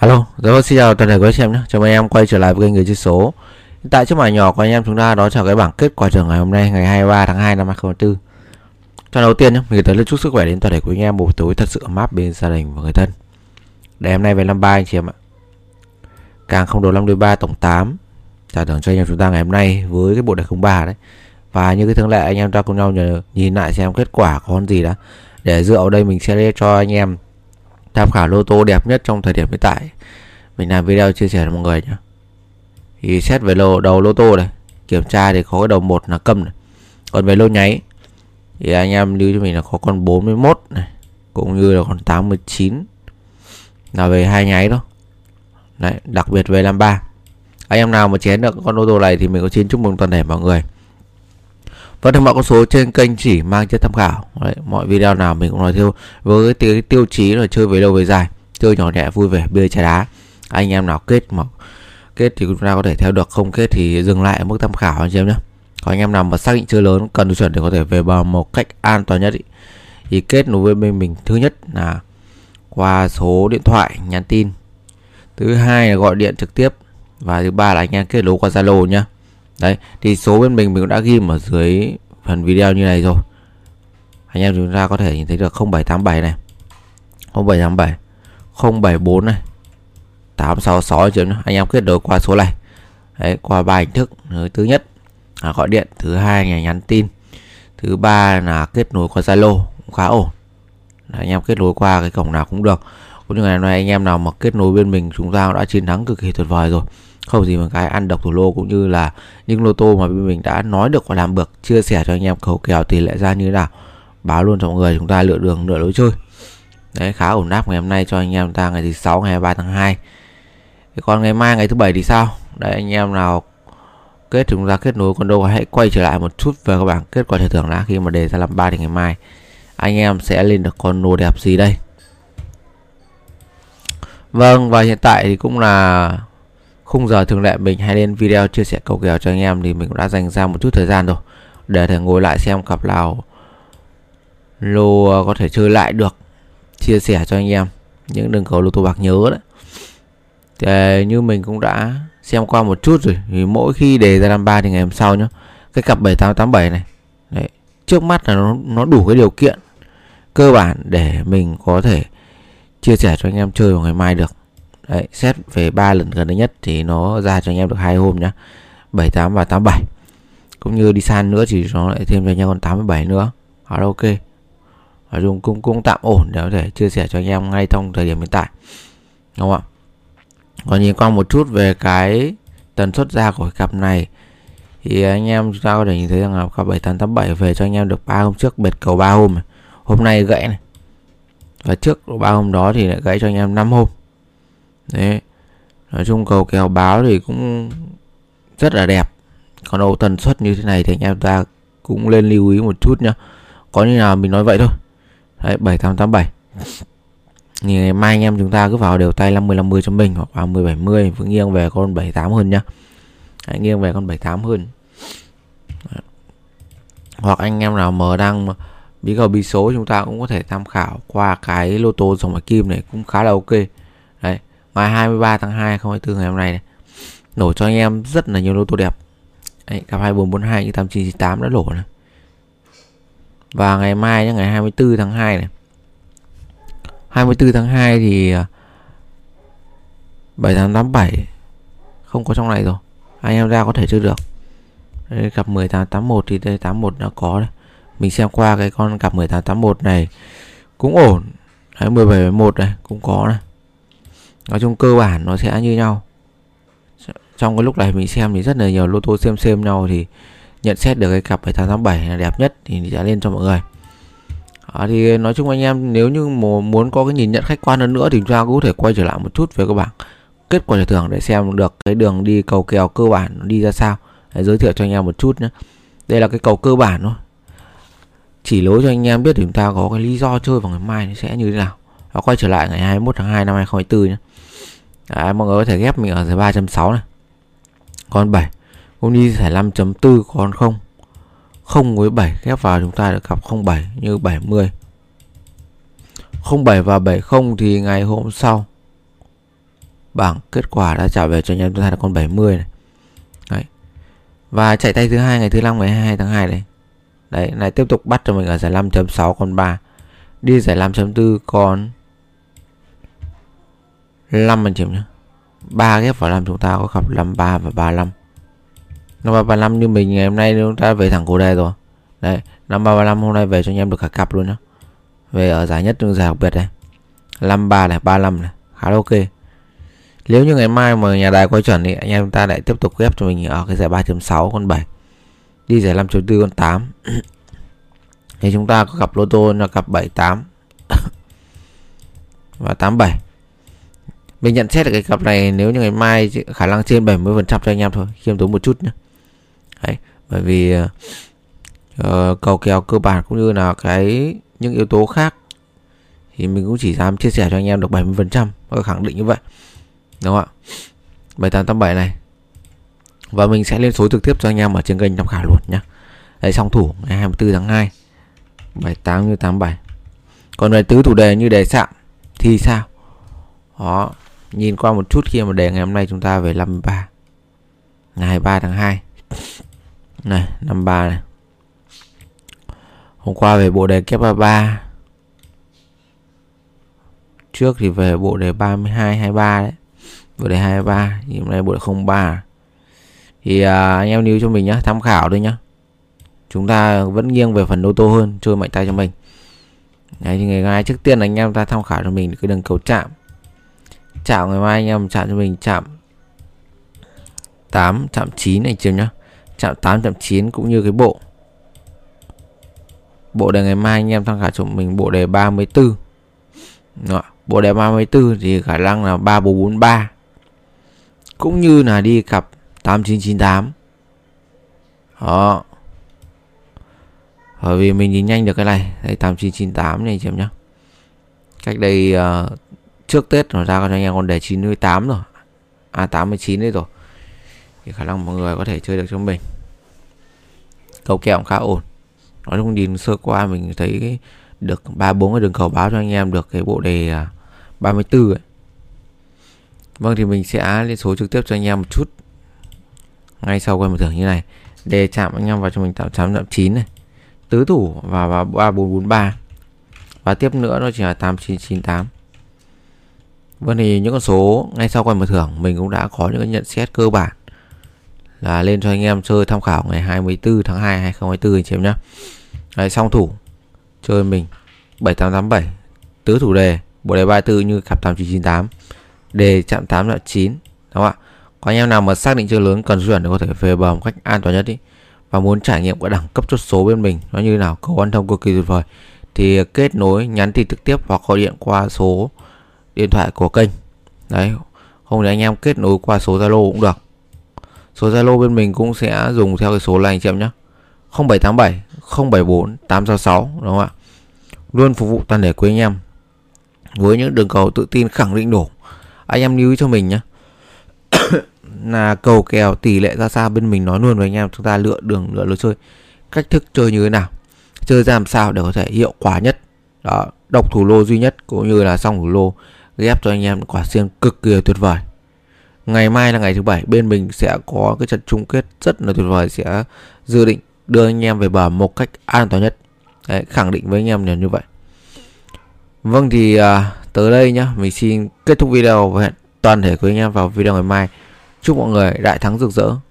Hello, rồi xin chào toàn thể các em nhé. Chào mừng em quay trở lại với kênh Người Chơi Số. Hiện tại trước màn nhỏ của anh em chúng ta đó là cái bảng kết quả trường ngày hôm nay, ngày 23 tháng 2 năm 2024. Cho đầu tiên nhé, mình gửi tới lời chúc sức khỏe đến toàn thể quý anh em buổi tối thật sự ấm áp bên gia đình và người thân. Để hôm nay về 53 anh chị em ạ. Càng không đồ 5 đôi 3 tổng 8. Trả thưởng cho anh em chúng ta ngày hôm nay với cái bộ đề 03 đấy. Và như cái thường lệ anh em ta cùng nhau nhìn lại xem kết quả có con gì đã. Để dựa vào đây mình sẽ lên cho anh em tham khảo lô tô đẹp nhất trong thời điểm hiện tại. Mình làm video chia sẻ cho mọi người nhé. Thì xét về đầu lô tô này, kiểm tra thì có cái đầu 1 là câm này. Còn về lô nháy thì anh em lưu cho mình là có con 41 này, cũng như là con 89 là về hai nháy đó. Đấy, đặc biệt về 53. Anh em nào mà chén được con lô tô này thì mình có xin chúc mừng toàn thể mọi người. Và thêm mọi con số trên kênh chỉ mang chất tham khảo. Đấy, mọi video nào mình cũng nói theo với cái tiêu chí là chơi với lâu về dài, chơi nhỏ nhẹ vui vẻ bia trà đá. Anh em nào kết thì chúng ta có thể theo được, không kết thì dừng lại ở mức tham khảo anh em nhé. Còn anh em nào mà xác định chơi lớn cần chuẩn để có thể về bờ một cách an toàn nhất thì kết nối với mình thứ nhất là qua số điện thoại nhắn tin, thứ hai là gọi điện trực tiếp, và thứ ba là anh em kết nối qua Zalo nhé. Đấy, thì số bên mình cũng đã ghi ở dưới phần video như này rồi. Anh em chúng ta có thể nhìn thấy được 0787 này, 0787, 074 này, 866 chứ. Anh em kết nối qua số này. Đấy, qua ba hình thức. Thứ nhất là gọi điện, thứ hai là nhắn tin, thứ ba là kết nối qua Zalo, cũng khá ổn. Đấy, anh em kết nối qua cái cổng nào cũng được. Cũng như ngày hôm nay anh em nào mà kết nối bên mình chúng ta đã chiến thắng cực kỳ tuyệt vời rồi. Không gì mà cái ăn độc thủ lô cũng như là những lô tô mà bên mình đã nói được và làm được, chia sẻ cho anh em cầu kèo tỷ lệ ra như thế nào, báo luôn cho mọi người chúng ta lựa đường lựa lối chơi. Đấy, khá ổn áp ngày hôm nay cho anh em ta ngày thứ 6 ngày 23 tháng 2. Thế còn ngày mai ngày thứ 7 thì sao? Đấy, anh em nào chúng ta kết nối con đô hãy quay trở lại một chút về các bảng kết quả giải thưởng đã, khi mà đề ra làm 3 thì ngày mai anh em sẽ lên được con đô đẹp gì đây. Vâng, và hiện tại thì cũng là khung giờ thường lệ mình hay lên video chia sẻ cầu kèo cho anh em thì mình cũng đã dành ra một chút thời gian rồi để thể ngồi lại xem cặp nào lô có thể chơi lại được, chia sẻ cho anh em những đường cầu lô tô bạc nhớ đấy. Thì như mình cũng đã xem qua một chút rồi, thì mỗi khi đề ra 53 thì ngày hôm sau nhá, cái cặp 7887 này đấy, trước mắt là nó đủ cái điều kiện cơ bản để mình có thể chia sẻ cho anh em chơi vào ngày mai được. Đấy, xét về 3 lần gần đây nhất thì nó ra cho anh em được 2 hôm nhá, 78 và 87. Cũng như đi san nữa thì nó lại thêm cho anh em còn 87 nữa. Đó, ok. Nói chung cũng tạm ổn để có thể chia sẻ cho anh em ngay trong thời điểm hiện tại. Đúng không ạ? Còn nhìn qua một chút về cái tần suất ra của cặp này thì anh em chúng ta có thể nhìn thấy rằng là cặp 7887 về cho anh em được 3 hôm trước bệt cầu 3 hôm. Hôm nay gãy này. Và trước 3 hôm đó thì lại gãy cho anh em 5 hôm. Đấy. Nói chung cầu kèo báo thì cũng rất là đẹp. Còn đâu tần suất như thế này thì anh em ta cũng lên lưu ý một chút nhá. Có như nào mình nói vậy thôi. Đấy, 7887. Nhìn ngày mai anh em chúng ta cứ vào đều tay 50-50 cho mình, hoặc 30-70 vẫn nghiêng về con 78 hơn nhá. Hãy nghiêng về con 78 hơn. Đấy. Hoặc anh em nào mà đang bí cầu bí số chúng ta cũng có thể tham khảo qua cái lô tô dòng ngoại kim này, cũng khá là ok. Đấy, ngày 23 tháng 2 2024 ngày hôm nay này, nổ cho anh em rất là nhiều lô tô đẹp. Đấy, cặp 2442 như 8998 đã nổ này. Và ngày mai nhá, ngày 24 tháng 2 này. 24 tháng 2 thì 7887 không có trong này rồi. Anh em ra có thể chơi được. Đấy, cặp 1881 thì đây 81 đã có này. Mình xem qua cái con cặp 1881 này cũng ổn. Đấy, 1711 này cũng có này. Nói chung cơ bản nó sẽ như nhau. Trong cái lúc này mình xem thì rất là nhiều lô tô xem nhau thì nhận xét được cái cặp 7887 là đẹp nhất thì sẽ lên cho mọi người. Thì nói chung anh em nếu như muốn có cái nhìn nhận khách quan hơn nữa thì chúng ta có thể quay trở lại một chút về các bảng kết quả giải thưởng để xem được cái đường đi cầu kèo cơ bản đi ra sao. Để giới thiệu cho anh em một chút nhé. Đây là cái cầu cơ bản thôi, chỉ lối cho anh em biết thì chúng ta có cái lý do chơi vào ngày mai nó sẽ như thế nào. Và quay trở lại ngày 21 tháng 2 năm 2024 nhé. Đấy, mọi người có thể ghép mình ở giải 3.6 này, con 7 cũng đi giải 5.4, con 0 với 7 ghép vào chúng ta được cặp 07 như 70 07 và 70 thì ngày hôm sau bảng kết quả đã trả về cho anh em chúng ta là con 70 này. Đấy. Và chạy tay thứ hai ngày thứ 5 ngày 22 tháng 2 này. Đấy, này tiếp tục bắt cho mình ở giải 5.6 con 3. Đi giải 5.4 con 5 mình chịu nhá. 3 ghép vào 5 chúng ta có cặp 53 và 35. 53 và 35 như mình ngày hôm nay chúng ta về thẳng cổ đề rồi. Đấy, 53 và 35 hôm nay về cho anh em được cả cặp luôn nhá. Về ở giải nhất trong giải đặc biệt này. 53 này, 35 này, khá là ok. Nếu như ngày mai mà nhà đài quay chuẩn thì anh em chúng ta lại tiếp tục ghép cho mình ở cái giải 3.6 con 7. Đi giải 5.4 con 8. Thì chúng ta có cặp lô tô là cặp 78 và 87. Mình nhận xét được cái cặp này nếu như ngày mai khả năng trên 70% cho anh em thôi, khiêm tốn một chút nhé. Đấy, bởi vì cầu kèo cơ bản cũng như là cái những yếu tố khác thì mình cũng chỉ dám chia sẻ cho anh em được 70%, khẳng định như vậy. Đúng không ạ? 7887 này. Và mình sẽ lên số trực tiếp cho anh em ở trên kênh tham khảo luôn nhé. Đấy, song thủ ngày 24 tháng 2. 78 như 87. Còn về tứ thủ đề như đề sạm thì sao? Đó, nhìn qua một chút khi mà đề ngày hôm nay chúng ta về 53. Ngày 23 tháng 2. Này, 53 này. Hôm qua về bộ đề kép 33. Trước thì về bộ đề 32 23 đấy. Bộ đề 23, hôm nay bộ đề 03. Thì anh em lưu cho mình nhá, tham khảo thôi nhá. Chúng ta vẫn nghiêng về phần ô tô hơn, chơi mạnh tay cho mình. Đấy, thì ngày mai trước tiên là anh em ta tham khảo cho mình cái đường cầu chạm. Chạm ngày mai anh em chạm cho mình chạm 8, chạm 9 này chưa nhá. Chạm 8, chạm 9 cũng như cái bộ. Bộ đề ngày mai anh em tham khảo cho mình bộ đề 34. Đó, bộ đề 34 thì khả năng là 3443. Cũng như là đi cặp 8998. Đó. Bởi vì mình nhìn nhanh được cái này, đây 8998 này chị em nhá. Cách đây trước Tết nó ra cho anh em con đề 98 rồi. À 89 đấy rồi. Thì khả năng mọi người có thể chơi được cho mình. Cầu kèo cũng khá ổn. Nói chung nhìn sơ qua mình thấy được 3-4 cái đường cầu báo cho anh em được cái bộ đề 34 ấy. Vâng, thì mình sẽ lên số trực tiếp cho anh em một chút. Ngay sau quay một thưởng như này. Đề chạm anh em vào cho mình tạo 889 này. Tứ thủ và 3443. Và tiếp nữa nó chỉ là 8998. Vâng, thì những con số ngay sau quay mở thưởng mình cũng đã có những nhận xét cơ bản là lên cho anh em chơi tham khảo ngày 24 tháng 2 2024 anh chị em nhá. Đấy, song thủ chơi mình 7887, tứ thủ đề bộ đề 34 như cặp 8998, đề chạm 8 là 9 đúng không ạ? Có anh em nào mà xác định chơi lớn cần chuyển để có thể về bờ một cách an toàn nhất ý, và muốn trải nghiệm các đẳng cấp chốt số bên mình nó như nào, cầu ăn thông cực kỳ tuyệt vời thì kết nối nhắn tin trực tiếp hoặc gọi điện qua số điện thoại của kênh. Đấy, không thì anh em kết nối qua số Zalo cũng được. Số Zalo bên mình cũng sẽ dùng theo cái số này anh chị em nhé, 0787 074 866 đúng không ạ? Luôn phục vụ toàn thể quý anh em với những đường cầu tự tin khẳng định đổ. Anh em lưu ý cho mình nhé là cầu kèo tỷ lệ ra sao bên mình nói luôn với anh em, chúng ta lựa đường lựa lối chơi, cách thức chơi như thế nào, chơi ra làm sao để có thể hiệu quả nhất đó, độc thủ lô duy nhất cũng như là song thủ lô, ghép cho anh em quả siêng cực kỳ tuyệt vời. Ngày mai là ngày thứ Bảy, bên mình sẽ có cái trận chung kết rất là tuyệt vời, sẽ dự định đưa anh em về bờ một cách an toàn nhất. Đấy, khẳng định với anh em là như vậy. Vâng, thì tới đây nhá, mình xin kết thúc video và hẹn toàn thể quý anh em vào video ngày mai. Chúc mọi người đại thắng rực rỡ.